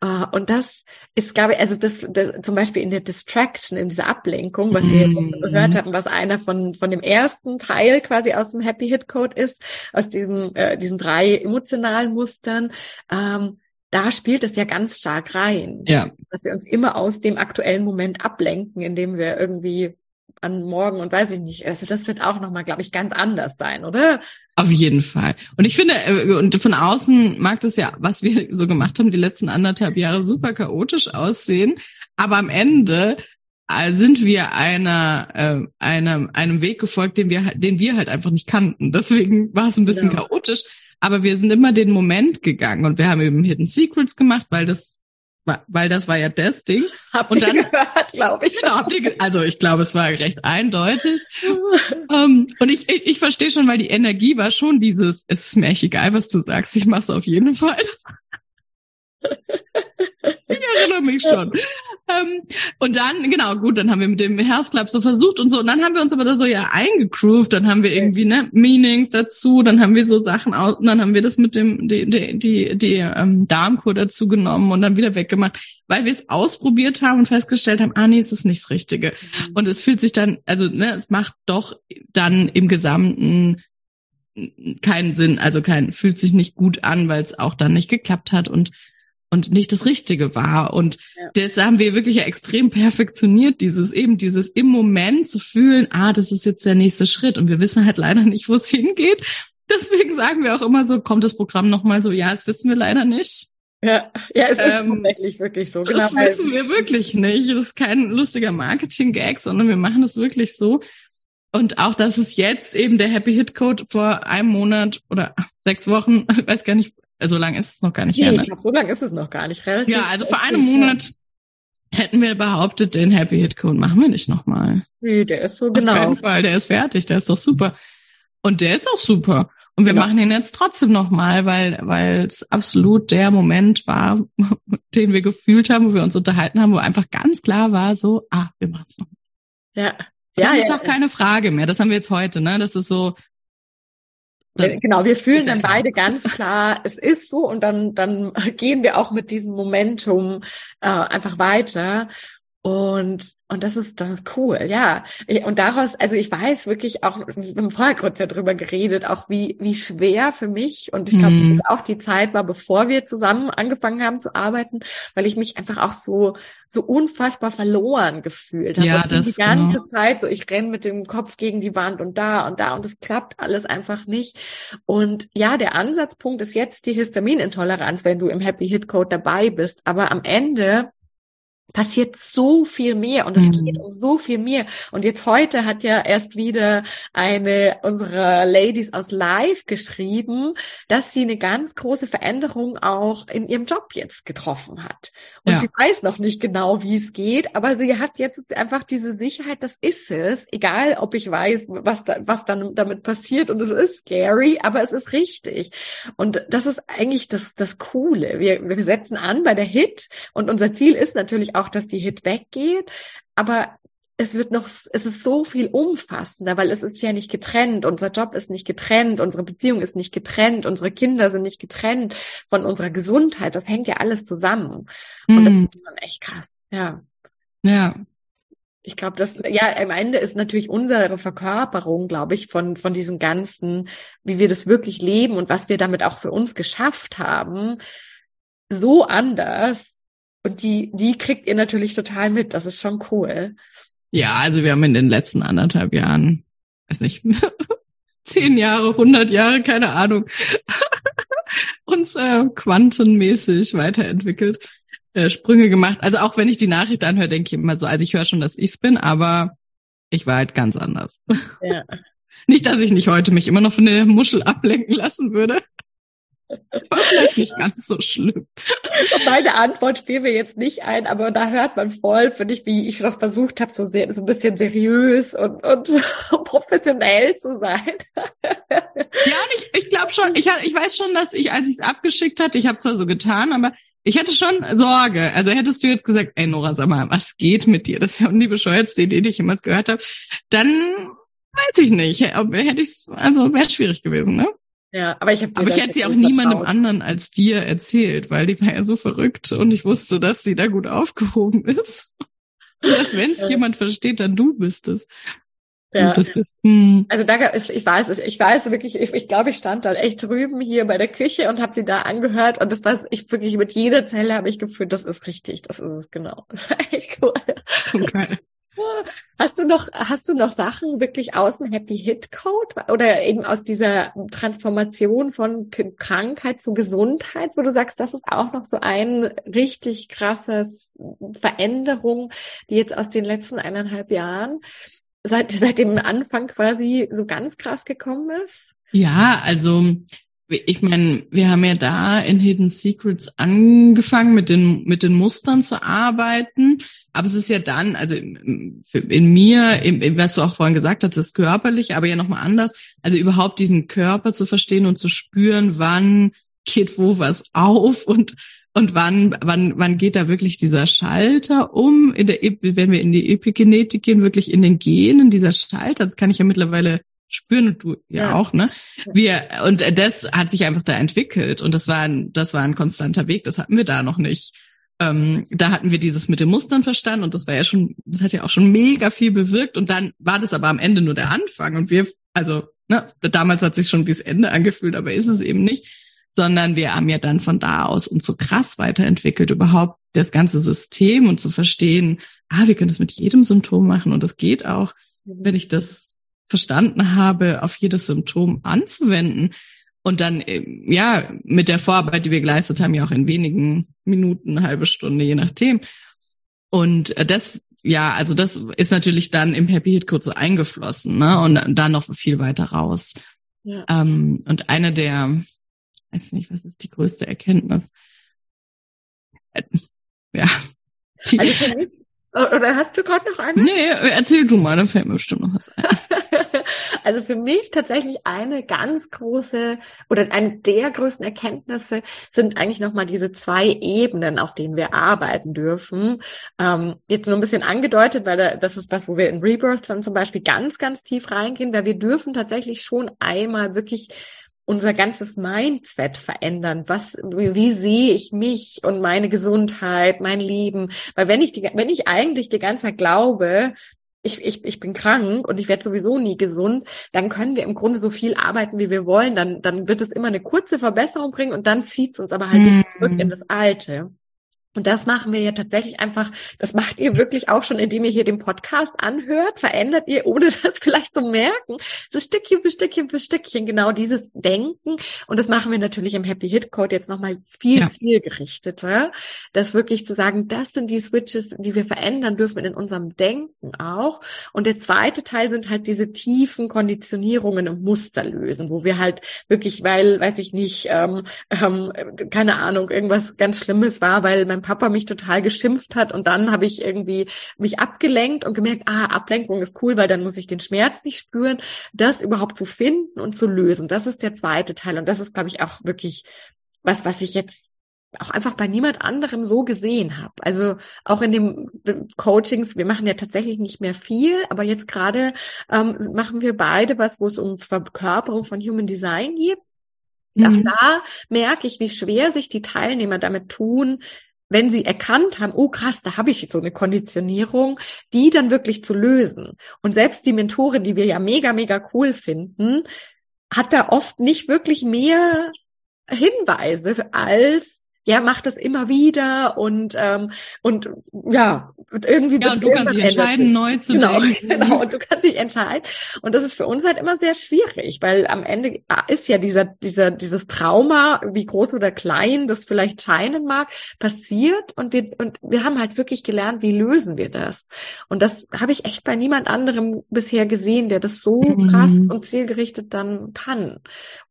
Und das ist, glaube ich, also das zum Beispiel in der Distraction, in dieser Ablenkung, was wir jetzt gehört hatten, was einer von dem ersten Teil quasi aus dem Happy Hit Code ist, aus diesen 3 emotionalen Mustern, da spielt es ja ganz stark rein. Ja. Dass wir uns immer aus dem aktuellen Moment ablenken, indem wir irgendwie an morgen und weiß ich nicht. Also das wird auch nochmal, glaube ich, ganz anders sein, oder? Auf jeden Fall. Und ich finde, und von außen mag das ja, was wir so gemacht haben, die letzten 1,5 Jahre super chaotisch aussehen. Aber am Ende sind wir einem Weg gefolgt, den wir halt einfach nicht kannten. Deswegen war es ein bisschen chaotisch. Aber wir sind immer den Moment gegangen und wir haben eben Hidden Secrets gemacht, weil das war ja das Ding. Habt ihr gehört, glaube ich. Genau, also ich glaube, es war recht eindeutig. Und ich verstehe schon, weil die Energie war schon dieses, es ist mir echt egal, was du sagst, ich mach's auf jeden Fall. Ich erinnere mich schon. Und dann, dann haben wir mit dem Health Club so versucht und so. Und dann haben wir uns aber da so eingegroovt. Dann haben wir irgendwie Meanings dazu. Dann haben wir so Sachen aus. Und dann haben wir das mit dem die Darmkur dazu genommen und dann wieder weggemacht, weil wir es ausprobiert haben und festgestellt haben, nee, es ist nicht das Richtige. Und es fühlt sich dann, es macht doch dann im Gesamten keinen Sinn. Also fühlt sich nicht gut an, weil es auch dann nicht geklappt hat und nicht das Richtige war. Und das haben wir wirklich extrem perfektioniert, dieses im Moment zu fühlen, das ist jetzt der nächste Schritt und wir wissen halt leider nicht, wo es hingeht. Deswegen sagen wir auch immer so, kommt das Programm nochmal so, das wissen wir leider nicht. Ja, es ist tatsächlich wirklich so. Das wissen wir wirklich nicht. Das ist kein lustiger Marketing-Gag, sondern wir machen das wirklich so. Und auch, dass es jetzt eben der Happy Hit Code vor einem Monat oder 6 Wochen, ich weiß gar nicht, So lange ist es noch gar nicht her. Ne? Ich glaube, so lange ist es noch gar nicht. Relativ ja, also vor einem Monat hätten wir behauptet, den Happy Hit Code machen wir nicht nochmal. Nee, der ist so genau. Auf jeden Fall, der ist fertig, der ist doch super. Und der ist auch super. Und wir machen ihn jetzt trotzdem nochmal, weil es absolut der Moment war, den wir gefühlt haben, wo wir uns unterhalten haben, wo einfach ganz klar war, so, wir machen es nochmal. Ja. Ja, das ist auch keine Frage mehr. Das haben wir jetzt heute, ne? Das ist so. Genau, wir fühlen dann beide ganz klar, es ist so, und dann gehen wir auch mit diesem Momentum einfach weiter. Und das ist cool, ja. Und daraus, also ich weiß wirklich auch, wir haben vorher kurz ja drüber geredet, auch wie schwer für mich, und ich glaube, das auch die Zeit war, bevor wir zusammen angefangen haben zu arbeiten, weil ich mich einfach auch so unfassbar verloren gefühlt habe. Ja, das die ganze Zeit so, ich renne mit dem Kopf gegen die Wand und da und da und es klappt alles einfach nicht. Und ja, der Ansatzpunkt ist jetzt die Histaminintoleranz, wenn du im Happy Hit Code dabei bist, aber am Ende passiert so viel mehr und es geht um so viel mehr. Und jetzt heute hat ja erst wieder eine unserer Ladies aus Live geschrieben, dass sie eine ganz große Veränderung auch in ihrem Job jetzt getroffen hat. Und sie weiß noch nicht genau, wie es geht, aber sie hat jetzt einfach diese Sicherheit, das ist es, egal ob ich weiß, was dann damit passiert, und es ist scary, aber es ist richtig. Und das ist eigentlich das Coole. Wir setzen an bei der Hit, und unser Ziel ist natürlich auch, dass die Hit weggeht, aber es ist so viel umfassender, weil es ist ja nicht getrennt, unser Job ist nicht getrennt, unsere Beziehung ist nicht getrennt, unsere Kinder sind nicht getrennt von unserer Gesundheit, das hängt ja alles zusammen. Und das ist schon echt krass, ja. Ja. Ich glaube, am Ende ist natürlich unsere Verkörperung, glaube ich, von diesem Ganzen, wie wir das wirklich leben und was wir damit auch für uns geschafft haben, so anders. Und die kriegt ihr natürlich total mit. Das ist schon cool. Ja, also wir haben in den letzten anderthalb Jahren, weiß nicht, 10 Jahre, 100 Jahre, keine Ahnung, uns quantenmäßig weiterentwickelt, Sprünge gemacht. Also auch wenn ich die Nachricht anhöre, denke ich immer so, also ich höre schon, dass ich's bin, aber ich war halt ganz anders. Ja. Nicht, dass ich nicht heute mich immer noch von der Muschel ablenken lassen würde. War vielleicht nicht ganz so schlimm. Meine Antwort spielen wir jetzt nicht ein, aber da hört man voll, finde ich, wie ich noch versucht habe, so ein bisschen seriös und professionell zu sein. Ja, und ich glaube schon, ich weiß schon, dass ich, als ich es abgeschickt hatte, ich habe zwar so getan, aber ich hatte schon Sorge. Also hättest du jetzt gesagt, ey Nora, sag mal, was geht mit dir? Das ist ja die bescheuertste Idee, die ich jemals gehört habe. Dann weiß ich nicht, wäre schwierig gewesen, ne? Ja, aber ich hätte sie auch niemandem anderen als dir erzählt, weil die war ja so verrückt und ich wusste, dass sie da gut aufgehoben ist. Und dass, wenn es jemand versteht, dann du bist es. Ja. Also da, ich weiß wirklich, ich glaube, ich stand dann echt drüben hier bei der Küche und habe sie da angehört, und das war ich wirklich, mit jeder Zelle habe ich gefühlt, das ist richtig, das ist es genau. Echt cool. So geil. Hast du noch Sachen wirklich aus dem Happy Hit Code oder eben aus dieser Transformation von Krankheit zu Gesundheit, wo du sagst, das ist auch noch so ein richtig krasses Veränderung, die jetzt aus den letzten 1,5 Jahren seit dem Anfang quasi so ganz krass gekommen ist? Ja, also ich meine, wir haben ja da in Hidden Secrets angefangen, mit den Mustern zu arbeiten. Aber es ist ja dann, also in mir, was du auch vorhin gesagt hast, das Körperliche, aber ja nochmal anders. Also überhaupt diesen Körper zu verstehen und zu spüren, wann geht wo was auf und wann geht da wirklich dieser Schalter um. Wenn wir in die Epigenetik gehen, wirklich in den Genen, dieser Schalter, das kann ich ja mittlerweile spüren, und du ja auch, ne? Und das hat sich einfach da entwickelt, und das war ein konstanter Weg, das hatten wir da noch nicht. Da hatten wir dieses mit den Mustern verstanden, und das hat ja auch schon mega viel bewirkt, und dann war das aber am Ende nur der Anfang, und damals hat sich schon wie das Ende angefühlt, aber ist es eben nicht, sondern wir haben ja dann von da aus uns so krass weiterentwickelt, überhaupt das ganze System und zu verstehen, wir können das mit jedem Symptom machen, und das geht auch, wenn ich das verstanden habe, auf jedes Symptom anzuwenden. Und dann, mit der Vorarbeit, die wir geleistet haben, ja auch in wenigen Minuten, eine halbe Stunde, je nachdem. Und das ist natürlich dann im Happy Hit Code so eingeflossen, ne? Und dann noch viel weiter raus. Ja. Und eine der weiß nicht, was ist die größte Erkenntnis? Ja. Also für mich, oder hast du gerade noch eine? Nee, erzähl du mal, dann fällt mir bestimmt noch was ein. Also für mich tatsächlich eine ganz große oder eine der größten Erkenntnisse sind eigentlich nochmal diese zwei Ebenen, auf denen wir arbeiten dürfen. Jetzt nur ein bisschen angedeutet, weil das ist was, wo wir in Rebirth dann zum Beispiel ganz, ganz tief reingehen, weil wir dürfen tatsächlich schon einmal wirklich unser ganzes Mindset verändern. Wie sehe ich mich und meine Gesundheit, mein Leben? Weil wenn ich eigentlich die ganze Zeit glaube, ich bin krank und ich werde sowieso nie gesund, dann können wir im Grunde so viel arbeiten, wie wir wollen. Dann wird es immer eine kurze Verbesserung bringen und dann zieht es uns aber halt wieder zurück in das Alte. Und das machen wir ja tatsächlich einfach, das macht ihr wirklich auch schon, indem ihr hier den Podcast anhört, verändert ihr, ohne das vielleicht zu merken, so Stückchen für Stückchen für Stückchen genau dieses Denken. Und das machen wir natürlich im Happy Hit Code jetzt nochmal viel zielgerichteter, das wirklich zu sagen, das sind die Switches, die wir verändern dürfen in unserem Denken auch. Und der zweite Teil sind halt diese tiefen Konditionierungen und Muster lösen, wo wir halt wirklich, weil, weiß ich nicht, keine Ahnung, irgendwas ganz Schlimmes war, weil mein Papa mich total geschimpft hat und dann habe ich irgendwie mich abgelenkt und gemerkt, Ablenkung ist cool, weil dann muss ich den Schmerz nicht spüren, das überhaupt zu finden und zu lösen. Das ist der zweite Teil und das ist, glaube ich, auch wirklich was ich jetzt auch einfach bei niemand anderem so gesehen habe. Also auch in den Coachings, wir machen ja tatsächlich nicht mehr viel, aber jetzt gerade machen wir beide wo es um Verkörperung von Human Design geht. Und auch da merke ich, wie schwer sich die Teilnehmer damit tun, wenn sie erkannt haben, oh krass, da habe ich jetzt so eine Konditionierung, die dann wirklich zu lösen. Und selbst die Mentorin, die wir ja mega, mega cool finden, hat da oft nicht wirklich mehr Hinweise als, ja, mach das immer wieder und irgendwie. Ja, und du kannst dich entscheiden, neu zu denken. Genau, und du kannst dich entscheiden. Und das ist für uns halt immer sehr schwierig, weil am Ende ist ja dieses Trauma, wie groß oder klein das vielleicht scheinen mag, passiert und wir haben halt wirklich gelernt, wie lösen wir das? Und das habe ich echt bei niemand anderem bisher gesehen, der das so krass und zielgerichtet dann kann.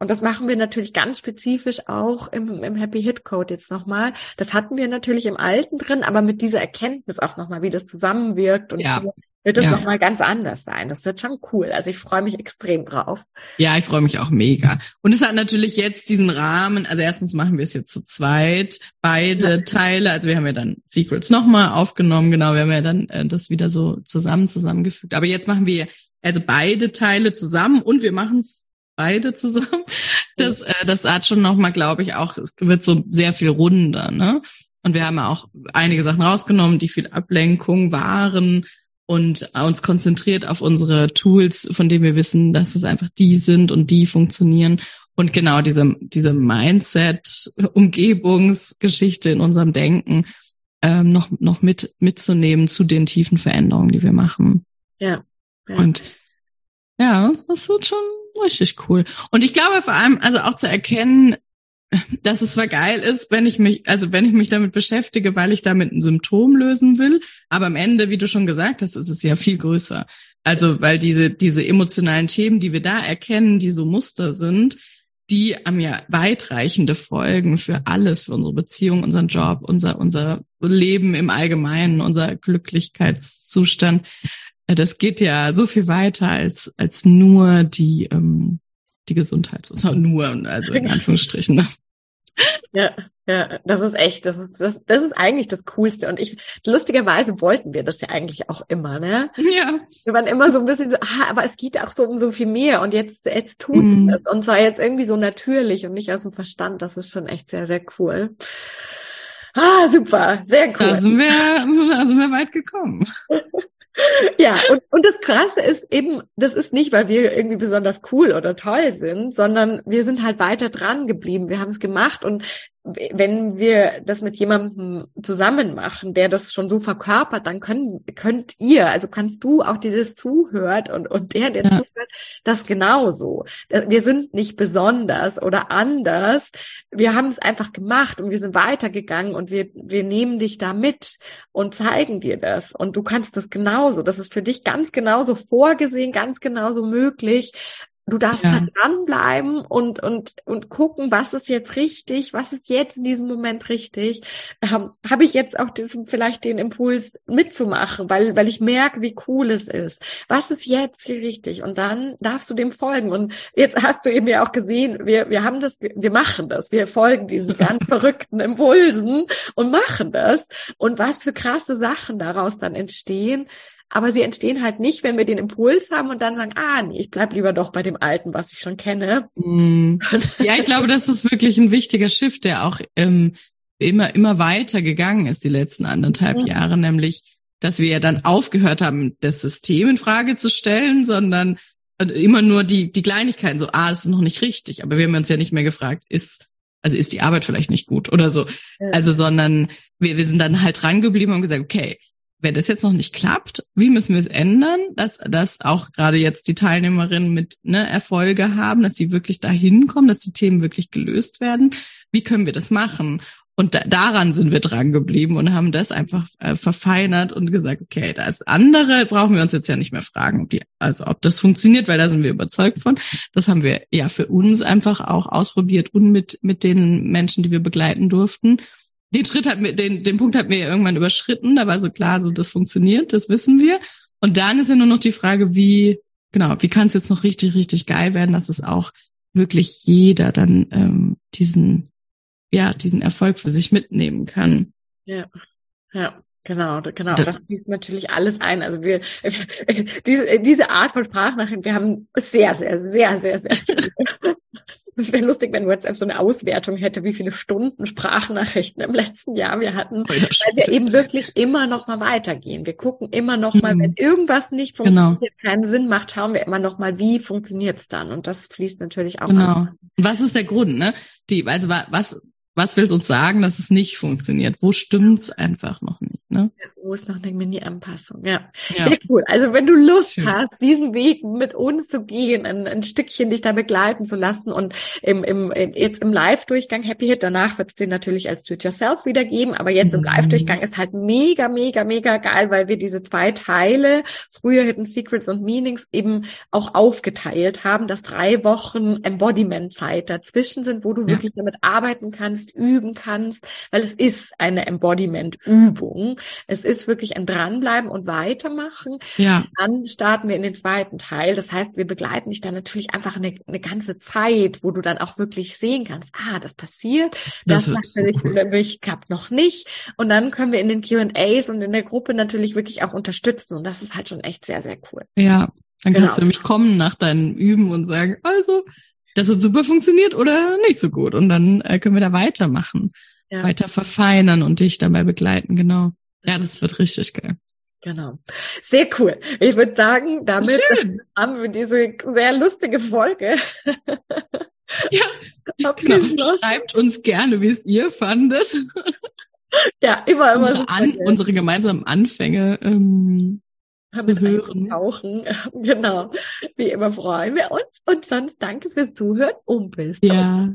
Und das machen wir natürlich ganz spezifisch auch im Happy Hit Code jetzt nochmal. Das hatten wir natürlich im Alten drin, aber mit dieser Erkenntnis auch nochmal, wie das zusammenwirkt und so wird das nochmal ganz anders sein. Das wird schon cool. Also ich freue mich extrem drauf. Ja, ich freue mich auch mega. Und es hat natürlich jetzt diesen Rahmen, also erstens machen wir es jetzt zu zweit, beide Teile, also wir haben ja dann Secrets nochmal aufgenommen, genau, wir haben ja dann das wieder so zusammengefügt. Aber jetzt machen wir also beide Teile zusammen und wir machen es beide zusammen. Das hat schon nochmal, glaube ich, auch, es wird so sehr viel runder, ne? Und wir haben ja auch einige Sachen rausgenommen, die viel Ablenkung waren und uns konzentriert auf unsere Tools, von denen wir wissen, dass es einfach die sind und die funktionieren. Und genau diese Mindset-Umgebungsgeschichte in unserem Denken noch mitzunehmen zu den tiefen Veränderungen, die wir machen. Ja. Und ja, das wird schon richtig cool. Und ich glaube vor allem, also auch zu erkennen, dass es zwar geil ist, wenn ich mich damit beschäftige, weil ich damit ein Symptom lösen will, aber am Ende, wie du schon gesagt hast, ist es ja viel größer. Also, weil diese emotionalen Themen, die wir da erkennen, die so Muster sind, die haben ja weitreichende Folgen für alles, für unsere Beziehung, unseren Job, unser Leben im Allgemeinen, unser Glücklichkeitszustand. Das geht ja so viel weiter als nur die Gesundheit, also in Anführungsstrichen. Ja, das ist echt, das ist eigentlich das Coolste. Und lustigerweise wollten wir das ja eigentlich auch immer, ne? Ja. Wir waren immer so ein bisschen so, aber es geht auch so um so viel mehr und jetzt tut es das. Und zwar jetzt irgendwie so natürlich und nicht aus dem Verstand. Das ist schon echt sehr, sehr cool. Super, sehr cool. Da sind wir weit gekommen. Ja, und das Krasse ist eben, das ist nicht, weil wir irgendwie besonders cool oder toll sind, sondern wir sind halt weiter dran geblieben, wir haben es gemacht und wenn wir das mit jemandem zusammen machen, der das schon so verkörpert, dann kannst du auch, die das zuhört und der zuhört, das genauso. Wir sind nicht besonders oder anders. Wir haben es einfach gemacht und wir sind weitergegangen und wir nehmen dich da mit und zeigen dir das. Und du kannst das genauso. Das ist für dich ganz genauso vorgesehen, ganz genauso möglich. Du darfst halt dranbleiben und gucken, was ist jetzt richtig, was ist jetzt in diesem Moment richtig. Habe ich jetzt auch vielleicht den Impuls mitzumachen, weil ich merke, wie cool es ist. Was ist jetzt hier richtig? Und dann darfst du dem folgen. Und jetzt hast du eben ja auch gesehen, wir haben das, wir machen das. Wir folgen diesen ganz verrückten Impulsen und machen das. Und was für krasse Sachen daraus dann entstehen. Aber sie entstehen halt nicht, wenn wir den Impuls haben und dann sagen, nee, ich bleib lieber doch bei dem Alten, was ich schon kenne. Mm. Ja, ich glaube, das ist wirklich ein wichtiger Shift, der auch immer weiter gegangen ist die letzten 1,5 Jahre, nämlich, dass wir ja dann aufgehört haben, das System in Frage zu stellen, sondern immer nur die Kleinigkeiten, so, es ist noch nicht richtig. Aber wir haben uns ja nicht mehr gefragt, ist die Arbeit vielleicht nicht gut oder so. Ja. Also, sondern wir sind dann halt dran geblieben und gesagt, okay, wenn das jetzt noch nicht klappt, wie müssen wir es ändern, dass auch gerade jetzt die Teilnehmerinnen mit Erfolge haben, dass sie wirklich dahin kommen, dass die Themen wirklich gelöst werden? Wie können wir das machen? Und daran sind wir dran geblieben und haben das einfach verfeinert und gesagt, okay, das andere brauchen wir uns jetzt ja nicht mehr fragen, ob das funktioniert, weil da sind wir überzeugt von. Das haben wir ja für uns einfach auch ausprobiert und mit den Menschen, die wir begleiten durften. Den Punkt hatten wir ja irgendwann überschritten, da war so klar, so das funktioniert, das wissen wir. Und dann ist ja nur noch die Frage, wie kann es jetzt noch richtig, richtig geil werden, dass es auch wirklich jeder dann diesen Erfolg für sich mitnehmen kann. Ja. Genau. Das fließt natürlich alles ein. Also wir, diese Art von Sprachnachrichten, wir haben sehr, sehr, sehr, sehr, sehr viel. Es wäre lustig, wenn WhatsApp so eine Auswertung hätte, wie viele Stunden Sprachnachrichten im letzten Jahr wir hatten, weil wir eben wirklich immer noch mal weitergehen. Wir gucken immer noch mal, wenn irgendwas nicht funktioniert, keinen Sinn macht, schauen wir immer noch mal, wie funktioniert's dann? Und das fließt natürlich auch an. Was ist der Grund, ne? Was will es uns sagen, dass es nicht funktioniert? Wo stimmt's einfach noch nicht? Ne? Wo ist noch eine Mini-Anpassung? Ja. Sehr cool. Also wenn du Lust hast, diesen Weg mit uns zu gehen, ein Stückchen dich da begleiten zu lassen und jetzt im Live-Durchgang Happy Hit, danach wird es den natürlich als Do-it-yourself wieder geben, aber jetzt im Live-Durchgang ist halt mega, mega, mega geil, weil wir diese 2 Teile, früher Hidden Secrets und Meanings, eben auch aufgeteilt haben, dass 3 Wochen Embodiment-Zeit dazwischen sind, wo du wirklich damit arbeiten kannst, üben kannst, weil es ist eine Embodiment-Übung. Es ist wirklich ein Dranbleiben und Weitermachen. Ja. Dann starten wir in den 2. Teil. Das heißt, wir begleiten dich dann natürlich einfach eine ganze Zeit, wo du dann auch wirklich sehen kannst, das passiert, das macht so cool. Natürlich klappt noch nicht. Und dann können wir in den Q&As und in der Gruppe natürlich wirklich auch unterstützen. Und das ist halt schon echt sehr, sehr cool. Ja, dann kannst du nämlich kommen nach deinen Üben und sagen, also, das hat super funktioniert oder nicht so gut. Und dann können wir da weitermachen, weiter verfeinern und dich dabei begleiten, genau. Ja, das wird richtig geil. Genau. Sehr cool. Ich würde sagen, damit haben wir diese sehr lustige Folge. Ja, genau. Schreibt uns gerne, wie es ihr fandet. Ja, immer. Unsere gemeinsamen Anfänge zu hören. Tauchen. Genau. Wie immer freuen wir uns. Und sonst danke fürs Zuhören und bis dann.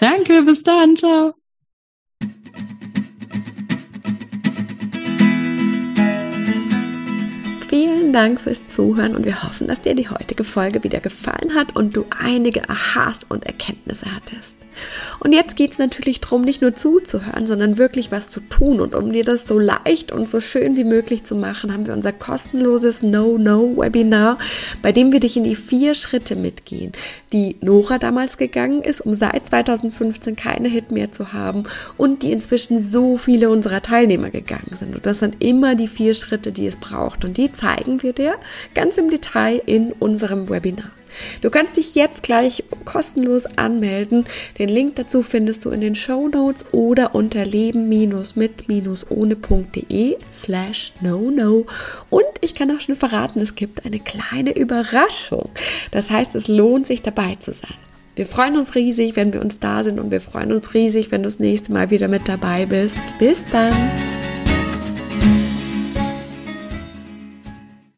Danke, bis dann. Ciao. Vielen Dank fürs Zuhören und wir hoffen, dass dir die heutige Folge wieder gefallen hat und du einige Aha's und Erkenntnisse hattest. Und jetzt geht es natürlich darum, nicht nur zuzuhören, sondern wirklich was zu tun. Und um dir das so leicht und so schön wie möglich zu machen, haben wir unser kostenloses No-No-Webinar, bei dem wir dich in die 4 Schritte mitgehen, die Nora damals gegangen ist, um seit 2015 keine Hit mehr zu haben und die inzwischen so viele unserer Teilnehmer gegangen sind. Und das sind immer die 4 Schritte, die es braucht. Und die zeigen wir dir ganz im Detail in unserem Webinar. Du kannst dich jetzt gleich kostenlos anmelden. Den Link dazu findest du in den Shownotes oder unter leben-mit-ohne.de/no-no. Und ich kann auch schon verraten, es gibt eine kleine Überraschung. Das heißt, es lohnt sich dabei zu sein. Wir freuen uns riesig, wenn wir uns da sind und wir freuen uns riesig, wenn du das nächste Mal wieder mit dabei bist. Bis dann!